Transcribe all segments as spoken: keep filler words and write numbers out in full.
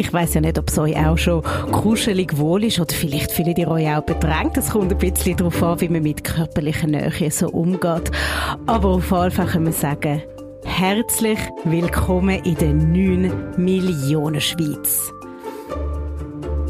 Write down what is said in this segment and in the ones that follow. Ich weiss ja nicht, ob es euch auch schon kuschelig wohl ist oder vielleicht fühlt ihr euch auch bedrängt. Es kommt ein bisschen darauf an, wie man mit körperlicher Nähe so umgeht. Aber auf jeden Fall können wir sagen, herzlich willkommen in der neun Millionen Schweiz.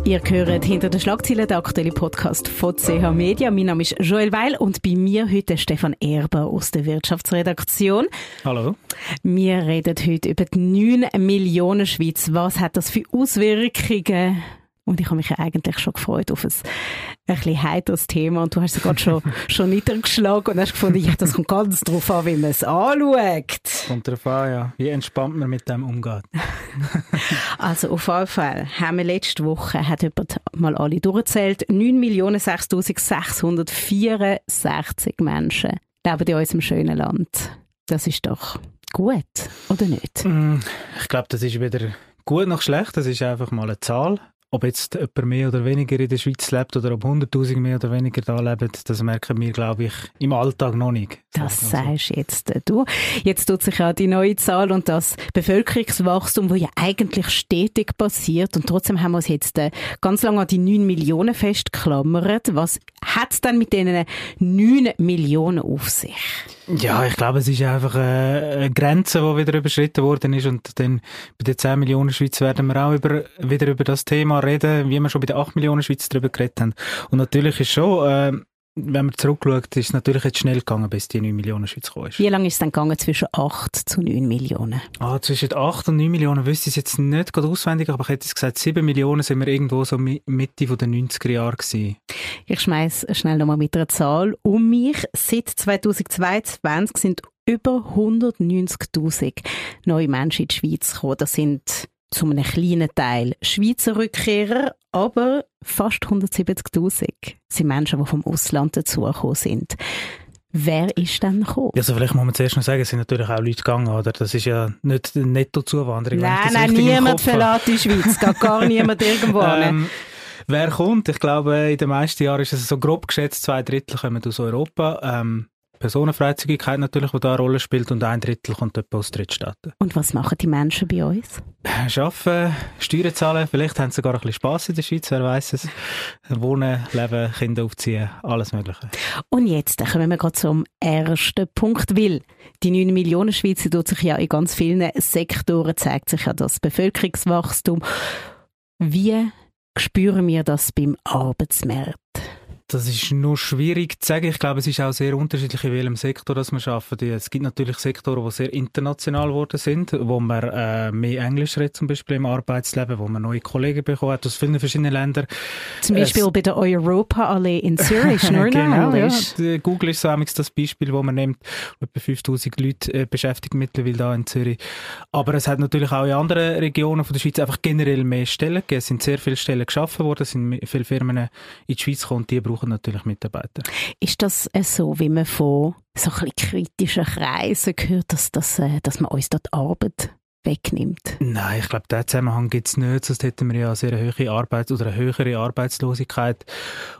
Ihr hört «Hinter den Schlagzeilen», der aktuelle Podcast von C H Media. Mein Name ist Joel Weil und bei mir heute Stefan Ehrbar aus der Wirtschaftsredaktion. Hallo. Wir reden heute über die neun Millionen Schweiz. Was hat das für Auswirkungen? Und ich habe mich ja eigentlich schon gefreut auf ein, ein bisschen heiteres Thema. Und du hast es gerade schon, schon niedergeschlagen und hast gefunden, ja, das kommt ganz darauf an, wie man es anschaut. Kommt darauf an, ja. Wie entspannt man mit dem umgeht. Also auf jeden Fall haben wir letzte Woche, hat jemand mal alle durchgezählt, neun Millionen sechstausendsechshundertvierundsechzig Menschen leben in unserem schönen Land. Das ist doch gut, oder nicht? Ich glaube, das ist weder gut noch schlecht. Das ist einfach mal eine Zahl. Ob jetzt jemand mehr oder weniger in der Schweiz lebt oder ob hunderttausend mehr oder weniger da leben, das merken wir, glaube ich, im Alltag noch nicht. Das sagst jetzt äh, du. Jetzt tut sich ja die neue Zahl und das Bevölkerungswachstum, das ja eigentlich stetig passiert. Und trotzdem haben wir uns jetzt äh, ganz lange an die neun Millionen festgeklammert. Was hat es denn mit diesen neun Millionen auf sich? Ja, ich glaube, es ist einfach eine Grenze, die wieder überschritten worden ist. Und dann bei den zehn Millionen Schweiz werden wir auch über, wieder über das Thema reden, wie wir schon bei den acht Millionen Schweiz darüber geredet haben. Und natürlich ist schon, äh, wenn man zurückschaut, ist es natürlich jetzt schnell gegangen, bis die neun Millionen Schweiz gekommen ist. Wie lange ist es dann gegangen zwischen acht zu neun Millionen? Ah, zwischen acht und neun Millionen wüsste ich es jetzt nicht gerade auswendig, aber ich hätte gesagt, sieben Millionen sind wir irgendwo so Mitte der neunziger Jahre gewesen. Ich schmeiß schnell nochmal mit einer Zahl um mich. Seit zweitausendzweiundzwanzig sind über hundertneunzigtausend neue Menschen in die Schweiz gekommen. Das sind zu einem kleinen Teil Schweizer Rückkehrer, aber fast hundertsiebzigtausend sind Menschen, die vom Ausland dazugekommen sind. Wer ist denn gekommen? Also vielleicht muss man zuerst noch sagen, es sind natürlich auch Leute gegangen, oder? Das ist ja nicht eine Nettozuwanderung. Nein, nein, niemand verlässt die Schweiz, geht gar niemand irgendwo hin. Wer kommt? Ich glaube, in den meisten Jahren ist es so grob geschätzt, zwei Drittel kommen aus Europa. Ähm, Personenfreizügigkeit natürlich, die da eine Rolle spielt, und ein Drittel kommt aus Drittstaaten. Und was machen die Menschen bei uns? Arbeiten, Steuern zahlen, vielleicht haben sie sogar ein bisschen Spass in der Schweiz, wer weiss es. Wohnen, leben, Kinder aufziehen, alles Mögliche. Und jetzt kommen wir gerade zum ersten Punkt, weil die neun Millionen Schweizer tut sich ja in ganz vielen Sektoren, zeigt sich ja das Bevölkerungswachstum. Wie spüren wir das beim Arbeitsmarkt? Das ist nur schwierig zu sagen. Ich glaube, es ist auch sehr unterschiedlich, in welchem Sektor das man arbeitet. Es gibt natürlich Sektoren, die sehr international geworden sind, wo man äh, mehr Englisch redet, zum Beispiel im Arbeitsleben, wo man neue Kollegen bekommen hat aus vielen verschiedenen Ländern. Zum Beispiel es, bei der Europa-Allee in Zürich. Genau, ja. Google ist so das Beispiel, das man nimmt. Etwa fünftausend Leute äh, beschäftigt mittlerweile da in Zürich. Aber es hat natürlich auch in anderen Regionen von der Schweiz einfach generell mehr Stellen gegeben. Es sind sehr viele Stellen geschaffen worden, es sind viele Firmen in die Schweiz gekommen, die brauchen natürlich Mitarbeiter. Ist das so, wie man von so ein bisschen kritischen Kreisen hört, dass, dass, dass man uns da die Arbeit wegnimmt? Nein, ich glaube, diesen Zusammenhang gibt es nicht, sonst hätten wir ja sehr eine höhere Arbeits- oder eine höhere Arbeitslosigkeit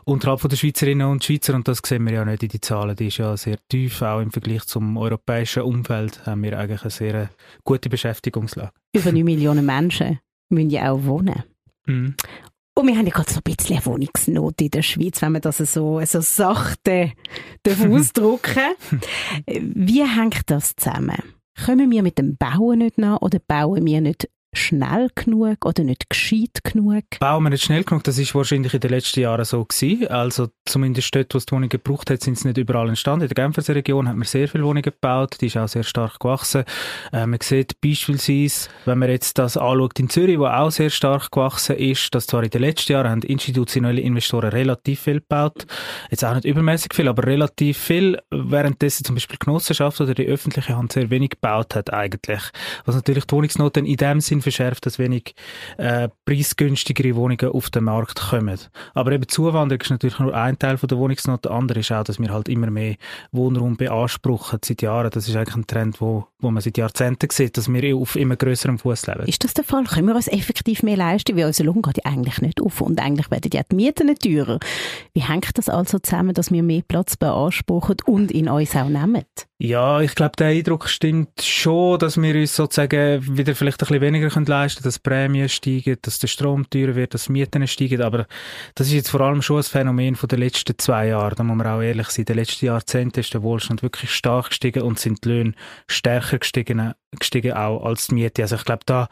unterhalb von der Schweizerinnen und Schweizer, und das sehen wir ja nicht in den Zahlen, die ist ja sehr tief, auch im Vergleich zum europäischen Umfeld haben wir eigentlich eine sehr gute Beschäftigungslage. Über neun Millionen Menschen müssen ja auch wohnen. Mhm. Und wir haben ja gerade so ein bisschen eine Wohnungsnot in der Schweiz, wenn wir das so, so sachte ausdrücken. Wie hängt das zusammen? Kommen wir mit dem Bauen nicht nach oder bauen wir nicht schnell genug oder nicht gescheit genug? Bauen wir nicht schnell genug, das ist wahrscheinlich in den letzten Jahren so gewesen. Also zumindest dort, wo es die Wohnungen gebraucht hat, sind es nicht überall entstanden. In der Genfersee-Region hat man sehr viele Wohnungen gebaut, die ist auch sehr stark gewachsen. Äh, man sieht beispielsweise, wenn man jetzt das anschaut in Zürich, wo auch sehr stark gewachsen ist, dass zwar in den letzten Jahren haben institutionelle Investoren relativ viel gebaut, jetzt auch nicht übermäßig viel, aber relativ viel, währenddessen zum Beispiel die Genossenschaft oder die öffentliche Hand sehr wenig gebaut hat eigentlich. Was natürlich die Wohnungsnot in dem Sinn verschärft, dass wenig äh, preisgünstigere Wohnungen auf den Markt kommen. Aber eben Zuwanderung ist natürlich nur ein Teil von der Wohnungsnot. Der andere ist auch, dass wir halt immer mehr Wohnraum beanspruchen seit Jahren. Das ist eigentlich ein Trend, wo, wo man seit Jahrzehnten sieht, dass wir auf immer grösserem Fuss leben. Ist das der Fall? Können wir uns effektiv mehr leisten? Weil unser Lohn geht ja eigentlich nicht auf und eigentlich werden ja die Mieten nicht teurer. Wie hängt das also zusammen, dass wir mehr Platz beanspruchen und in uns auch nehmen? Ja, ich glaube, der Eindruck stimmt schon, dass wir uns sozusagen wieder vielleicht ein bisschen weniger können leisten können, dass Prämien steigen, dass der Strom teurer wird, dass Mieten steigen. Aber das ist jetzt vor allem schon ein Phänomen von den letzten zwei Jahren. Da muss man auch ehrlich sein. In den letzten Jahrzehnten ist der Wohlstand wirklich stark gestiegen und sind die Löhne stärker gestiegen, gestiegen auch als die Miete. Also ich glaube, da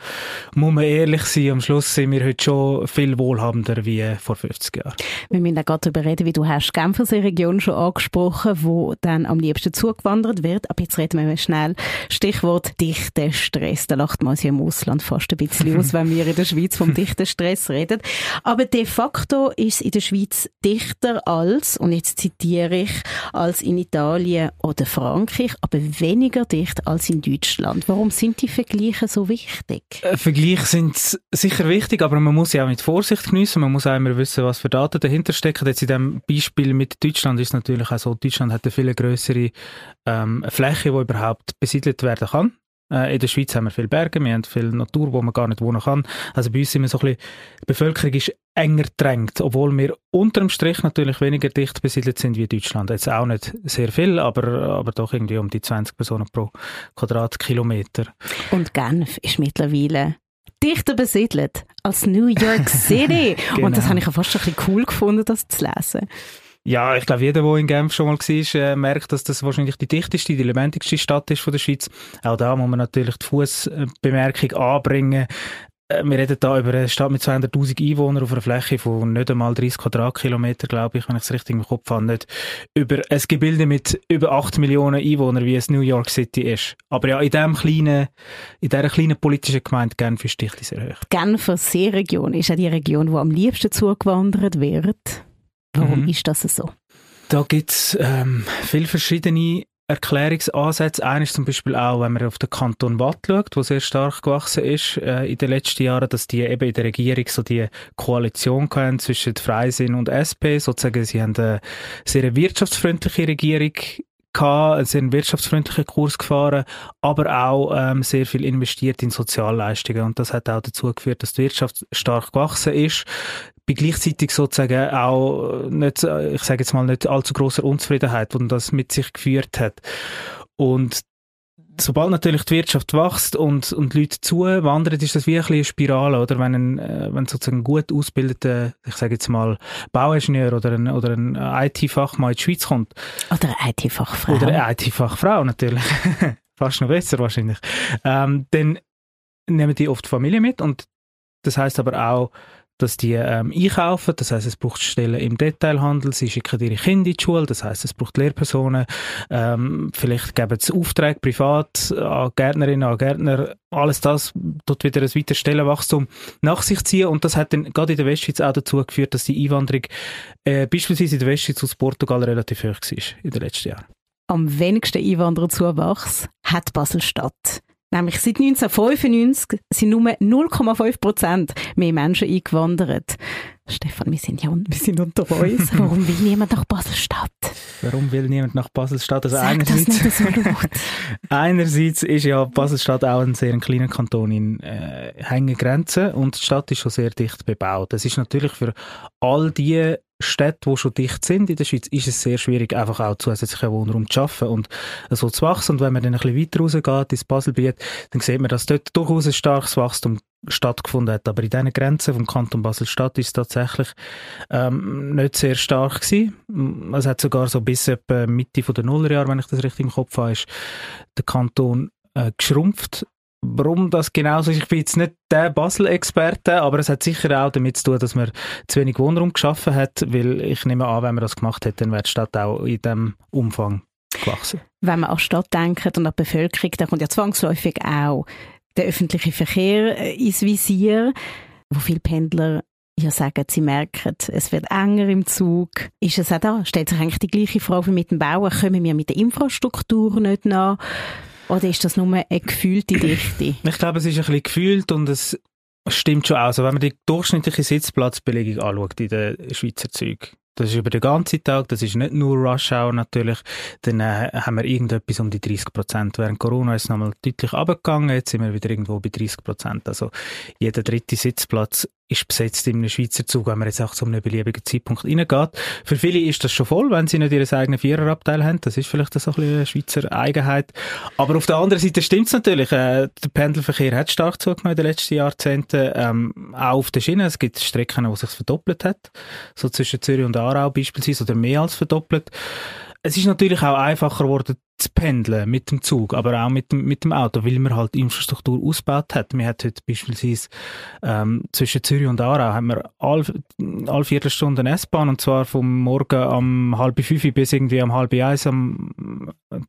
muss man ehrlich sein. Am Schluss sind wir heute schon viel wohlhabender wie vor fünfzig Jahren. Wir müssen auch gerade darüber reden, wie du hast die Genfersee-Region schon angesprochen, wo dann am liebsten zugewandert wird. Aber jetzt reden wir schnell. Stichwort dichter Stress. Da lacht man sich im Ausland fast ein bisschen aus, wenn wir in der Schweiz vom dichten Stress reden. Aber de facto ist es in der Schweiz dichter als, und jetzt zitiere ich, als in Italien oder Frankreich, aber weniger dicht als in Deutschland. Warum sind die Vergleiche so wichtig? Äh, Vergleiche sind sicher wichtig, aber man muss sie auch mit Vorsicht geniessen. Man muss auch immer wissen, was für Daten dahinter stecken. Jetzt in diesem Beispiel mit Deutschland ist es natürlich auch so, Deutschland hat eine viel grössere ähm, eine Fläche, die überhaupt besiedelt werden kann. Äh, in der Schweiz haben wir viele Berge, wir haben viel Natur, wo man gar nicht wohnen kann. Also bei uns sind wir so ein bisschen, die Bevölkerung ist enger drängt, obwohl wir unterm Strich natürlich weniger dicht besiedelt sind wie Deutschland. Jetzt auch nicht sehr viel, aber, aber doch irgendwie um die zwanzig Personen pro Quadratkilometer. Und Genf ist mittlerweile dichter besiedelt als New York City. Genau. Und das habe ich ja fast ein bisschen cool gefunden, das zu lesen. Ja, ich glaube, jeder, der in Genf schon mal war, äh, merkt, dass das wahrscheinlich die dichteste, die lebendigste Stadt ist von der Schweiz. Auch da muss man natürlich die Fußbemerkung anbringen. Äh, wir reden da über eine Stadt mit zweihunderttausend Einwohnern auf einer Fläche von nicht einmal dreißig Quadratkilometer, glaube ich, wenn ich es richtig im Kopf habe. Nicht über ein Gebilde mit über acht Millionen Einwohnern, wie es New York City ist. Aber ja, in diesem kleinen, in dieser kleinen politischen Gemeinde Genf ist die Dichte sehr hoch. Die Genfersee-Region ist ja die Region, wo am liebsten zugewandert wird. Warum mhm. ist das so? Da gibt es ähm, viele verschiedene Erklärungsansätze. Eines ist zum Beispiel auch, wenn man auf den Kanton Waadt schaut, der sehr stark gewachsen ist äh, in den letzten Jahren, dass die eben in der Regierung so die Koalition hatten zwischen Freisinn und S P. Sozusagen, sie haben eine sehr wirtschaftsfreundliche Regierung gehabt, sehr einen wirtschaftsfreundlichen Kurs gefahren, aber auch ähm, sehr viel investiert in Sozialleistungen. Und das hat auch dazu geführt, dass die Wirtschaft stark gewachsen ist. Bei gleichzeitig sozusagen auch nicht, ich sage jetzt mal, nicht allzu grosser Unzufriedenheit, die das mit sich geführt hat. Und sobald natürlich die Wirtschaft wächst und, und Leute zuwandern, ist das wie ein bisschen eine Spirale, oder? Wenn ein, wenn sozusagen ein gut ausgebildeter, ich sage jetzt mal, Bauingenieur oder ein, oder ein I T-Fachmann in die Schweiz kommt. Oder eine I T-Fachfrau. Oder eine I T-Fachfrau, natürlich. Fast noch besser, wahrscheinlich. Ähm, dann nehmen die oft Familie mit und das heisst aber auch, dass die ähm, einkaufen, das heisst, es braucht Stellen im Detailhandel, sie schicken ihre Kinder in die Schule, das heisst, es braucht Lehrpersonen, ähm, vielleicht geben sie Aufträge privat an Gärtnerinnen, an Gärtner, alles das tut wieder ein weiteres Stellenwachstum nach sich ziehen und das hat dann gerade in der Westschweiz auch dazu geführt, dass die Einwanderung äh, beispielsweise in der Westschweiz aus Portugal relativ hoch war in den letzten Jahren. Am wenigsten Einwandererzuwachs hat Basel-Stadt. Nämlich seit neunzehnhundertfünfundneunzig sind nur null Komma fünf Prozent mehr Menschen eingewandert. Stefan, wir sind ja wir sind unter uns. Warum will niemand nach Basel-Stadt? Warum will niemand nach Basel-Stadt? Also einerseits, so einerseits ist ja Basel-Stadt auch ein sehr kleiner Kanton in äh, engen Grenzen und die Stadt ist schon sehr dicht bebaut. Das ist natürlich für all die Städte, die schon dicht sind in der Schweiz, ist es sehr schwierig, einfach auch zusätzlichen Wohnraum zu schaffen und so zu wachsen. Und wenn man dann ein bisschen weiter rausgeht ins Baselbiet, dann sieht man, dass dort durchaus ein starkes Wachstum stattgefunden hat. Aber in diesen Grenzen vom Kanton Basel-Stadt ist es tatsächlich ähm, nicht sehr stark gewesen. Es hat sogar so bis etwa Mitte der Nullerjahre, wenn ich das richtig im Kopf habe, ist der Kanton äh, geschrumpft. Warum das genau so ist, ich bin jetzt nicht der Basel-Experte, aber es hat sicher auch damit zu tun, dass man zu wenig Wohnraum geschaffen hat, weil ich nehme an, wenn man das gemacht hätte, dann wäre die Stadt auch in diesem Umfang gewachsen. Wenn man an die Stadt denkt und an die Bevölkerung, dann kommt ja zwangsläufig auch der öffentliche Verkehr ins Visier, wo viele Pendler ja sagen, sie merken, es wird enger im Zug. Ist es auch da? Stellt sich eigentlich die gleiche Frage wie mit dem Bauen, kommen wir mit der Infrastruktur nicht nach? Oder ist das nur eine gefühlte Dichte? Ich glaube, es ist ein bisschen gefühlt und es stimmt schon auch. Also, wenn man die durchschnittliche Sitzplatzbelegung anschaut in den Schweizer Zügen, das ist über den ganzen Tag, das ist nicht nur Rush Hour natürlich, dann äh, haben wir irgendetwas um die dreißig Prozent. Während Corona ist es nochmal deutlich runtergegangen, jetzt sind wir wieder irgendwo bei dreißig Prozent. Also jeder dritte Sitzplatz ist besetzt in einem Schweizer Zug, wenn man jetzt auch zu einem beliebigen Zeitpunkt reingeht. Für viele ist das schon voll, wenn sie nicht ihren eigenen Viererabteil haben. Das ist vielleicht so ein bisschen eine Schweizer Eigenheit. Aber auf der anderen Seite stimmt es natürlich. Äh, der Pendelverkehr hat stark zugenommen in den letzten Jahrzehnten. Ähm, auch auf den Schienen. Es gibt Strecken, die sich verdoppelt hat. So zwischen Zürich und Aarau beispielsweise oder mehr als verdoppelt. Es ist natürlich auch einfacher geworden, zu pendeln mit dem Zug, aber auch mit dem, mit dem Auto, weil man halt Infrastruktur ausgebaut hat. Man hat heute beispielsweise ähm, zwischen Zürich und Aarau haben wir alle, alle Viertelstunden S-Bahn, und zwar vom Morgen um halb fünf bis irgendwie um halb eins, am,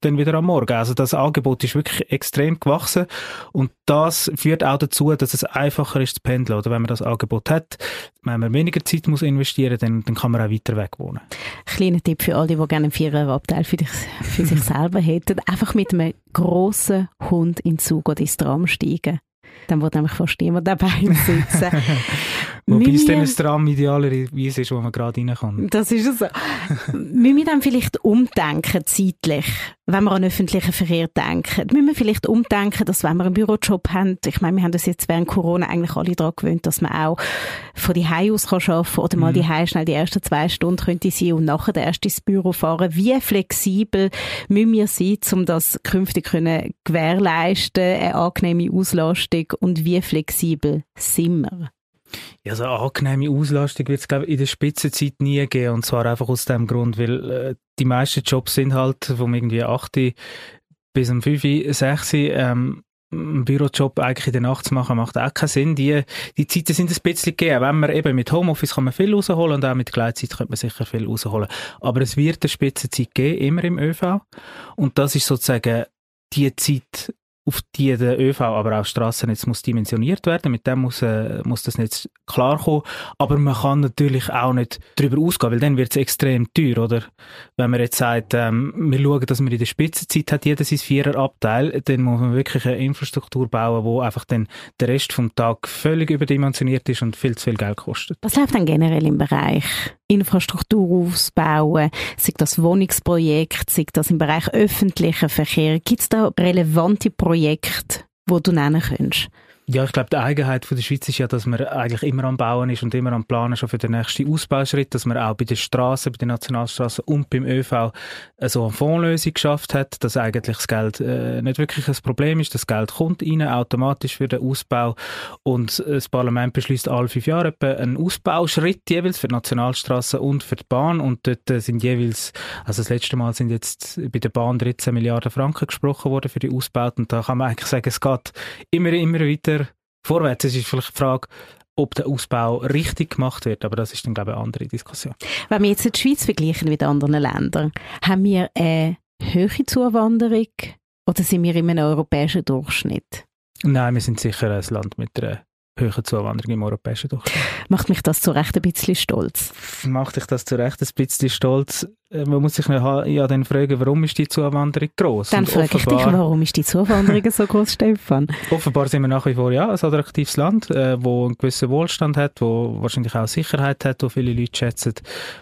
dann wieder am Morgen. Also das Angebot ist wirklich extrem gewachsen, und das führt auch dazu, dass es einfacher ist zu pendeln. Oder wenn man das Angebot hat, wenn man weniger Zeit muss investieren, dann, dann kann man auch weiter weg wohnen. Kleiner Tipp für alle, die gerne einen Viererabteil für, für sich selber hätten, einfach mit einem grossen Hund in den Zug oder ins Tram steigen. Dann wird nämlich fast niemand dabei sitzen. Wobei es dann ein Tram idealerweise ist, wo man gerade reinkommt. Das ist so. Müssen wir dann vielleicht umdenken, zeitlich, wenn wir an öffentlichen Verkehr denken? Müssen wir vielleicht umdenken, dass wenn wir einen Bürojob haben, ich meine, wir haben uns jetzt während Corona eigentlich alle daran gewöhnt, dass man auch von die Hause aus kann arbeiten kann oder mal die mhm. Hause schnell die ersten zwei Stunden könnte sein und nachher der erste ins Büro fahren. Wie flexibel müssen wir sein, um das künftig können gewährleisten, eine angenehme Auslastung, und wie flexibel sind wir? Ja, so eine angenehme Auslastung wird es, glaube ich, in der Spitzenzeit nie geben. Und zwar einfach aus dem Grund, weil äh, die meisten Jobs sind halt vom irgendwie acht bis um fünf, sechs. Ähm, einen Bürojob eigentlich in der Nacht zu machen, macht auch keinen Sinn. Die, die Zeiten sind ein bisschen gegeben. Wenn man eben mit Homeoffice kann man viel rausholen, und auch mit Gleitzeit könnte man sicher viel rausholen. Aber es wird eine Spitzenzeit geben, immer im ÖV. Und das ist sozusagen die Zeit, auf die der ÖV, aber auch Strassennetz muss dimensioniert werden. Mit dem muss, äh, muss das Netz klarkommen. Aber man kann natürlich auch nicht darüber ausgehen, weil dann wird es extrem teuer, oder? Wenn man jetzt sagt, ähm, wir schauen, dass man in der Spitzenzeit hat, jeder sein Viererabteil, dann muss man wirklich eine Infrastruktur bauen, wo einfach dann der Rest vom Tag völlig überdimensioniert ist und viel zu viel Geld kostet. Was läuft dann generell im Bereich Infrastruktur ausbauen, sei das Wohnungsprojekt, sei das im Bereich öffentlichen Verkehr? Gibt es da relevante Projekte, die du nennen könntest? Ja, ich glaube, die Eigenheit von der Schweiz ist ja, dass man eigentlich immer am Bauen ist und immer am Planen schon für den nächsten Ausbauschritt, dass man auch bei den Strassen, bei den Nationalstrassen und beim ÖV so eine Fondslösung geschafft hat, dass eigentlich das Geld äh, nicht wirklich ein Problem ist. Das Geld kommt rein, automatisch für den Ausbau, und das Parlament beschließt alle fünf Jahre etwa einen Ausbauschritt jeweils für die Nationalstrassen und für die Bahn, und dort sind jeweils, also das letzte Mal sind jetzt bei der Bahn dreizehn Milliarden Franken gesprochen worden für die Ausbauten, und da kann man eigentlich sagen, es geht immer, immer weiter vorwärts. Es ist vielleicht die Frage, ob der Ausbau richtig gemacht wird, aber das ist dann, glaube ich, eine andere Diskussion. Wenn wir jetzt die Schweiz vergleichen mit anderen Ländern, haben wir eine hohe Zuwanderung oder sind wir in einem europäischen Durchschnitt? Nein, wir sind sicher ein Land mit einer höheren Zuwanderung im europäischen Durchschnitt. Macht mich das zu Recht ein bisschen stolz? Macht dich das zu Recht ein bisschen stolz? Man muss sich ja dann fragen, warum ist die Zuwanderung gross? Dann frage ich dich, warum ist die Zuwanderung so gross, Stefan? Offenbar sind wir nach wie vor ja ein attraktives Land, äh, wo einen gewissen Wohlstand hat, wo wahrscheinlich auch Sicherheit hat, wo viele Leute schätzen,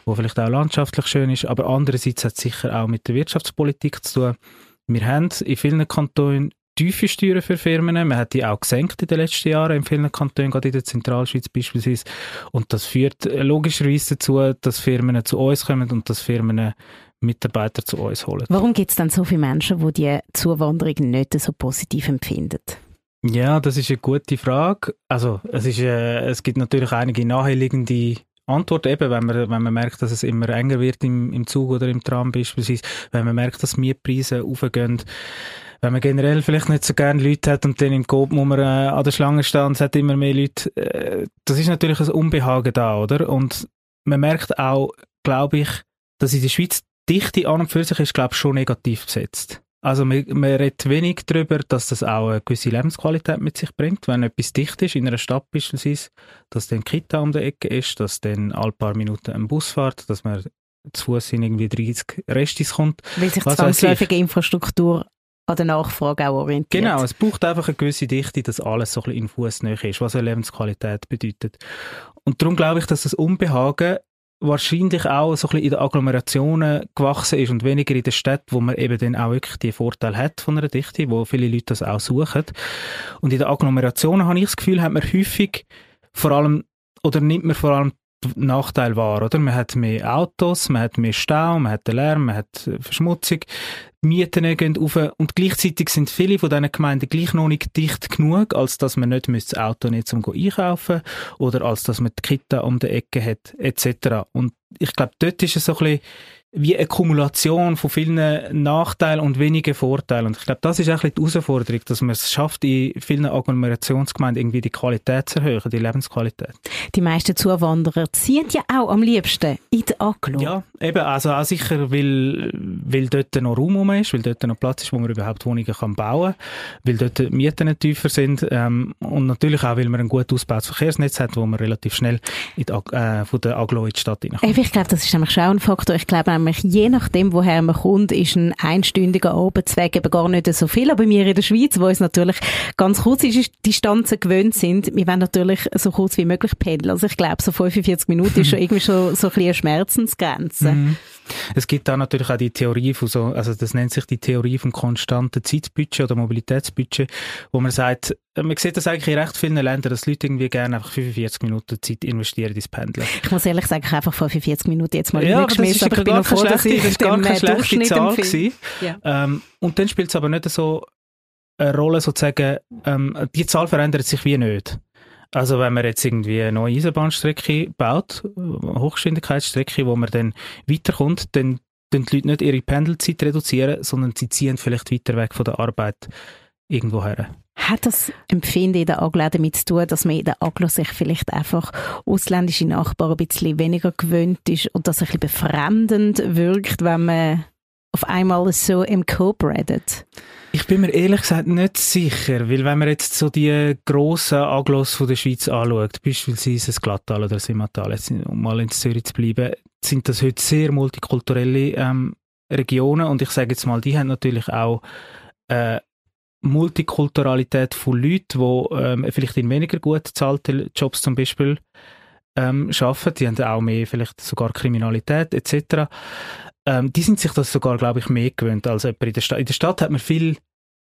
wo vielleicht auch landschaftlich schön ist, aber andererseits hat es sicher auch mit der Wirtschaftspolitik zu tun. Wir haben in vielen Kantonen tiefe Steuern für Firmen. Man hat die auch gesenkt in den letzten Jahren in vielen Kantonen, gerade in der Zentralschweiz beispielsweise. Und das führt logischerweise dazu, dass Firmen zu uns kommen und dass Firmen Mitarbeiter zu uns holen. Warum gibt es dann so viele Menschen, die die Zuwanderung nicht so positiv empfinden? Ja, das ist eine gute Frage. Also es, ist, äh, es gibt natürlich einige naheliegende Antwort eben, wenn man, wenn man merkt, dass es immer enger wird im, im Zug oder im Tram beispielsweise, wenn man merkt, dass Mietpreise hochgehen, wenn man generell vielleicht nicht so gerne Leute hat und dann im Coop muss man äh, an der Schlange stehen und es hat immer mehr Leute, äh, das ist natürlich ein Unbehagen da, oder? Und man merkt auch, glaube ich, dass in der Schweiz die Dichte an und für sich ist, glaube ich, schon negativ besetzt. Also man, man redet wenig darüber, dass das auch eine gewisse Lebensqualität mit sich bringt, wenn etwas dicht ist, in einer Stadt beispielsweise, dass dann Kita um die Ecke ist, dass dann alle paar Minuten ein Bus fährt, dass man zu Fuß in irgendwie dreißig Restis kommt. Weil sich zwangsläufige Infrastruktur an der Nachfrage auch orientiert. Genau, es braucht einfach eine gewisse Dichte, dass alles so ein bisschen in Fussnähe ist, was eine Lebensqualität bedeutet. Und darum glaube ich, dass das Unbehagen wahrscheinlich auch so ein bisschen in den Agglomerationen gewachsen ist und weniger in den Städten, wo man eben dann auch wirklich die Vorteile hat von einer Dichte, wo viele Leute das auch suchen. Und in den Agglomerationen, habe ich das Gefühl, hat man häufig vor allem Oder nimmt man vor allem den Nachteil wahr, oder? Man hat mehr Autos, man hat mehr Stau, man hat den Lärm, man hat Verschmutzung, Mieten gehen rauf und gleichzeitig sind viele von diesen Gemeinden gleich noch nicht dicht genug, als dass man nicht das Auto nicht zum einkaufen muss oder als dass man die Kita um die Ecke hat, et cetera. Und ich glaube, dort ist es so ein bisschen wie eine Kumulation von vielen Nachteilen und wenigen Vorteilen. Und ich glaube, das ist auch ein bisschen die Herausforderung, dass man es schafft, in vielen Agglomerationsgemeinden irgendwie die Qualität zu erhöhen, die Lebensqualität. Die meisten Zuwanderer ziehen ja auch am liebsten in die Aglo. Ja, eben, also auch sicher, weil, weil dort noch Raum ist, weil dort noch Platz ist, wo man überhaupt Wohnungen kann bauen kann, weil dort die Mieten nicht tiefer sind, ähm, und natürlich auch, weil man ein gut ausgebautes Verkehrsnetz hat, wo man relativ schnell in die Ag- äh, von der Aglo in die Stadt reinkommt. Ich glaube, das ist nämlich schon ein Faktor. Ich glaube, je nachdem, woher man kommt, ist ein einstündiger Arbeitsweg eben gar nicht so viel. Aber wir in der Schweiz, wo es natürlich ganz kurz ist, die Distanzen gewöhnt sind, wir wollen natürlich so kurz wie möglich pendeln. Also ich glaube, so fünfundvierzig Minuten ist schon irgendwie schon so ein bisschen eine Schmerzensgrenze. Mhm. Es gibt da natürlich auch die Theorie von so, also das nennt sich die Theorie vom konstanten Zeitbudget oder Mobilitätsbudget, wo man sagt, man sieht das eigentlich in recht vielen Ländern, dass Leute irgendwie gerne einfach fünfundvierzig Minuten Zeit investieren ins Pendeln. Ich muss ehrlich sagen, ich habe einfach fünfundvierzig Minuten jetzt mal ja, reingeschmissen, aber, aber ich bin froh, dass ich das gar keine schlechte Zahl war. Ja. Ähm, und dann spielt es aber nicht so eine Rolle, sozusagen, ähm, die Zahl verändert sich wie nicht. Also wenn man jetzt irgendwie eine neue Eisenbahnstrecke baut, Hochgeschwindigkeitsstrecke, wo man dann weiterkommt, dann reduzieren die Leute nicht ihre Pendelzeit, reduzieren, sondern sie ziehen vielleicht weiter weg von der Arbeit irgendwo her. Hat das Empfinden in der Aglo damit zu tun, dass man in der Aglo sich vielleicht einfach ausländische Nachbarn ein bisschen weniger gewöhnt ist und das ein bisschen befremdend wirkt, wenn man auf einmal so incorporated? Ich bin mir ehrlich gesagt nicht sicher, weil wenn man jetzt so die grossen Aglos von der Schweiz anschaut, beispielsweise das Glattal oder das Limmattal, um mal in Zürich zu bleiben, sind das heute sehr multikulturelle ähm, Regionen und ich sage jetzt mal, die haben natürlich auch äh, Multikulturalität von Leuten, die ähm, vielleicht in weniger gut bezahlten Jobs zum Beispiel ähm, arbeiten, die haben auch mehr vielleicht sogar Kriminalität et cetera. Ähm, die sind sich das sogar, glaube ich, mehr gewöhnt als jemand in der Stadt. In der Stadt hat man viele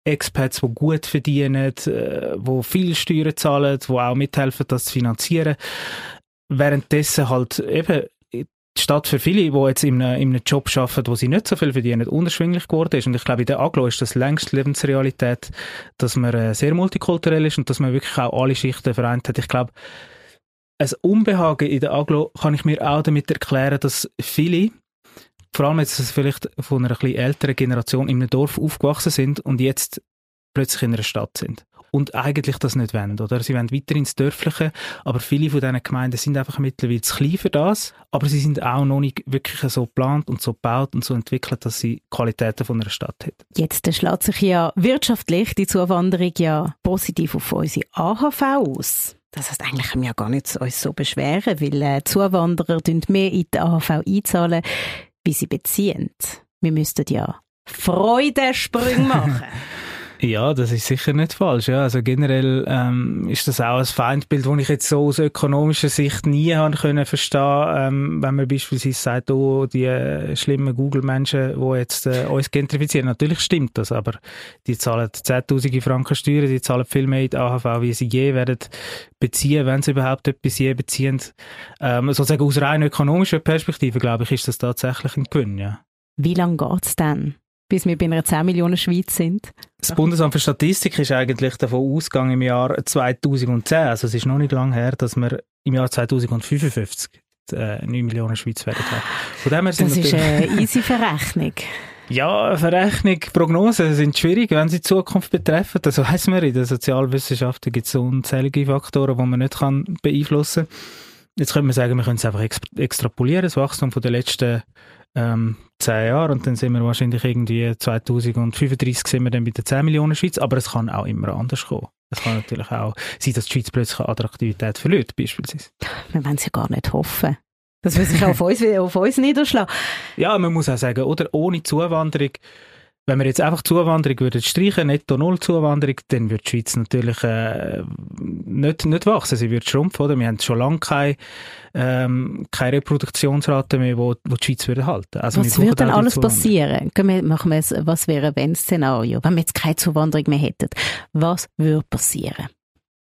Expats, die gut verdienen, äh, die viel Steuern zahlen, die auch mithelfen, das zu finanzieren. Währenddessen halt eben die Stadt für viele, die jetzt in einem, in einem Job arbeiten, wo sie nicht so viel verdienen, unerschwinglich geworden ist. Und ich glaube, in der Aglo ist das längst Lebensrealität, dass man sehr multikulturell ist und dass man wirklich auch alle Schichten vereint hat. Ich glaube, ein Unbehagen in der Aglo kann ich mir auch damit erklären, dass viele, vor allem jetzt vielleicht von einer etwas älteren Generation, in einem Dorf aufgewachsen sind und jetzt plötzlich in einer Stadt sind. Und eigentlich das nicht wollen, oder? Sie wollen weiter ins Dörfliche, aber viele von diesen Gemeinden sind einfach mittlerweile zu klein für das, aber sie sind auch noch nicht wirklich so geplant und so gebaut und so entwickelt, dass sie Qualitäten von einer Stadt haben. Jetzt schlägt sich ja wirtschaftlich die Zuwanderung ja positiv auf unsere A H V aus. Das heisst, eigentlich können wir ja gar nicht uns so beschweren, weil äh, Zuwanderer mehr in die A H V einzahlen, wie sie beziehen. Wir müssten ja Freudensprünge machen. Ja, das ist sicher nicht falsch. Ja, also generell ähm, ist das auch ein Feindbild, das ich jetzt so aus ökonomischer Sicht nie haben können verstehen, ähm, wenn man beispielsweise sagt, oh, die äh, schlimmen Google-Menschen, die jetzt äh, uns gentrifizieren. Natürlich stimmt das, aber die zahlen zehntausende Franken Steuern, die zahlen viel mehr in die A H V, wie sie je werden beziehen, wenn sie überhaupt etwas je beziehen. Ähm, sozusagen aus rein ökonomischer Perspektive, glaube ich, ist das tatsächlich ein Gewinn, ja. Wie lange geht es denn, bis wir bei einer zehn Millionen Schweiz sind? Das Bundesamt für Statistik ist eigentlich davon ausgegangen im Jahr zweitausendzehn, also es ist noch nicht lange her, dass wir im Jahr zweitausendfünfundfünfzig äh, neun Millionen Schweiz werden haben. Von dem her sind das ist eine easy Verrechnung. Ja, Verrechnung, Prognosen sind schwierig, wenn sie die Zukunft betreffen. Das weiss man, in den Sozialwissenschaften gibt es unzählige Faktoren, die man nicht kann beeinflussen kann. Jetzt könnte man sagen, wir können es einfach extrapolieren, das Wachstum von den letzten ähm, zehn Jahre und dann sind wir wahrscheinlich irgendwie zweitausendfünfunddreißig sind wir dann bei der zehn Millionen Schweiz, aber es kann auch immer anders kommen. Es kann natürlich auch sein, dass die Schweiz plötzlich eine Attraktivität verliert, beispielsweise. Wir wollen es ja gar nicht hoffen. Das wird sich auf uns, auf uns niederschlagen. Ja, man muss auch sagen, oder ohne Zuwanderung, wenn wir jetzt einfach Zuwanderung würden streichen, Netto-Null-Zuwanderung, dann würde die Schweiz natürlich äh, nicht, nicht wachsen, sie würde schrumpfen, oder? Wir haben schon lange keine, ähm, keine Reproduktionsrate mehr, wo, wo die Schweiz würde halten. Also was würde denn alles passieren? Machen wir es, was wäre wenn Szenario, wenn wir jetzt keine Zuwanderung mehr hätten? Was würde passieren?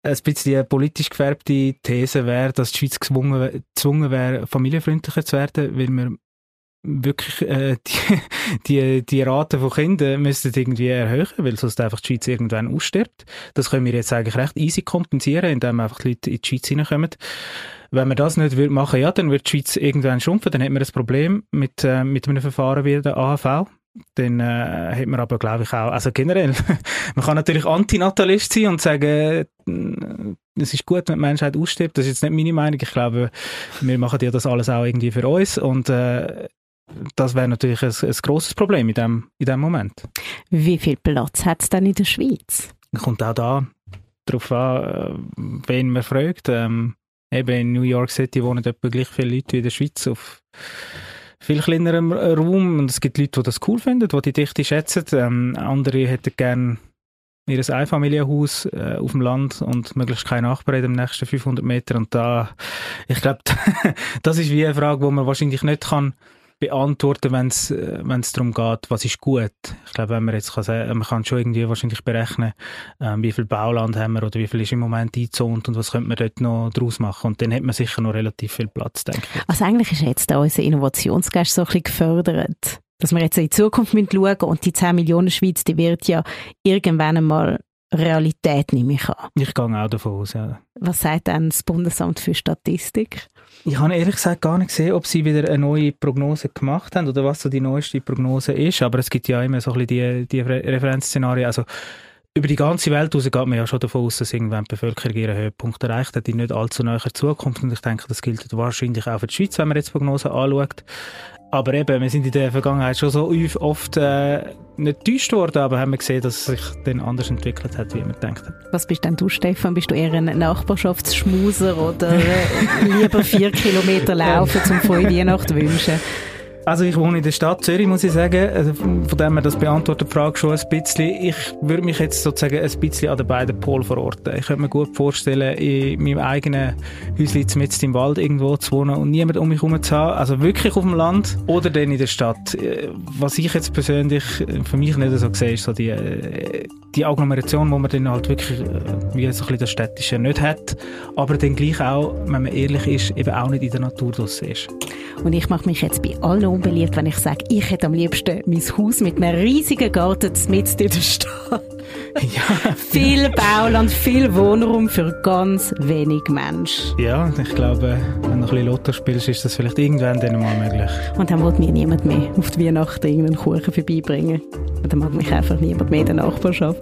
ein bisschen politisch gefärbte These wäre, dass die Schweiz gezwungen, gezwungen wäre, familienfreundlicher zu werden, weil wir wirklich äh, die, die, die Rate von Kindern müssten irgendwie erhöhen, weil sonst einfach die Schweiz irgendwann ausstirbt. Das können wir jetzt eigentlich recht easy kompensieren, indem einfach die Leute in die Schweiz reinkommen. Wenn wir das nicht machen, ja, dann wird die Schweiz irgendwann schrumpfen, dann hätten wir ein Problem mit, äh, mit einem Verfahren wie der A H V. Dann äh, hat man aber, glaube ich, auch, also generell, man kann natürlich Antinatalist sein und sagen, es ist gut, wenn die Menschheit ausstirbt. Das ist jetzt nicht meine Meinung. Ich glaube, wir machen ja das alles auch irgendwie für uns und äh, das wäre natürlich ein, ein grosses Problem in dem, in dem Moment. Wie viel Platz hat es denn in der Schweiz? Kommt auch da darauf an, wen man fragt. Ähm, eben in New York City wohnen etwa gleich viele Leute wie in der Schweiz auf viel kleinerem Raum. Und es gibt Leute, die das cool finden, die die Dichte schätzen. Ähm, andere hätten gerne ihr Einfamilienhaus äh, auf dem Land und möglichst keine Nachbarn in den nächsten fünfhundert Metern. Und da, ich glaube, das ist wie eine Frage, die man wahrscheinlich nicht kann beantworten, wenn es darum geht, was ist gut. Ich glaube, wenn man jetzt kann sagen, man kann schon irgendwie wahrscheinlich berechnen, ähm, wie viel Bauland haben wir oder wie viel ist im Moment eingezont und was könnte man dort noch draus machen. Und dann hat man sicher noch relativ viel Platz, denke ich. Also eigentlich ist jetzt da unser Innovationsgeist so ein bisschen gefördert, dass wir jetzt in die Zukunft schauen müssen und die zehn Millionen Schweiz, die wird ja irgendwann einmal Realität, nehme ich an. Ich gehe auch davon aus, ja. Was sagt denn das Bundesamt für Statistik? Ich habe ehrlich gesagt gar nicht gesehen, ob sie wieder eine neue Prognose gemacht haben oder was so die neueste Prognose ist, aber es gibt ja immer so ein bisschen die, die Referenzszenarien. Also über die ganze Welt hinaus geht man ja schon davon aus, dass irgendwann die Bevölkerung ihren Höhepunkt erreicht hat in nicht allzu naher Zukunft und ich denke, das gilt wahrscheinlich auch für die Schweiz, wenn man jetzt die Prognose anschaut. Aber eben, wir sind in der Vergangenheit schon so oft äh, nicht getäuscht worden, aber haben wir gesehen, dass es sich dann anders entwickelt hat, wie wir gedacht haben. Was bist denn du, Stefan? Bist du eher ein Nachbarschaftsschmuser oder lieber vier Kilometer laufen, um frohe Weihnachten zu wünschen? Also ich wohne in der Stadt Zürich, muss ich sagen, von dem man das beantwortet, die Frage schon ein bisschen. Ich würde mich jetzt sozusagen ein bisschen an den beiden Polen verorten. Ich könnte mir gut vorstellen, in meinem eigenen Häuschen mitten im Wald irgendwo zu wohnen und niemand um mich herum zu haben, also wirklich auf dem Land oder dann in der Stadt. Was ich jetzt persönlich für mich nicht so sehe, ist so die, die Agglomeration, wo man dann halt wirklich wie so ein bisschen das Städtische nicht hat, aber dann gleich auch, wenn man ehrlich ist, eben auch nicht in der Natur draussen ist. Und ich mache mich jetzt bei allen unbeliebt, wenn ich sage, ich hätte am liebsten mein Haus mit einem riesigen Garten mitten in der Stadt. Ja. Viel Bauland, viel Wohnraum für ganz wenig Menschen. Ja, ich glaube, wenn du ein bisschen Lotto spielst, ist das vielleicht irgendwann dann mal möglich. Und dann will mir niemand mehr auf die Weihnachten irgendeinen Kuchen vorbeibringen. Und dann mag mich einfach niemand mehr in der Nachbarschaft.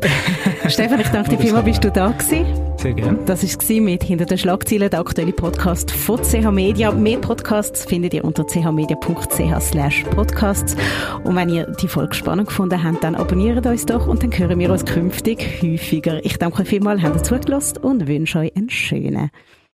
Stefan, ich danke dir vielmals, bist du da gewesen? Sehr gerne. Das war mit «Hinter den Schlagzeilen», der aktuelle Podcast von C H Media. Mehr Podcasts findet ihr unter c h media punkt c h slash podcasts. Und wenn ihr die Folge spannend gefunden habt, dann abonniert uns doch und dann hören wir uns künftig häufiger. Ich danke euch vielmals, habt ihr zugelassen und wünsche euch einen schönen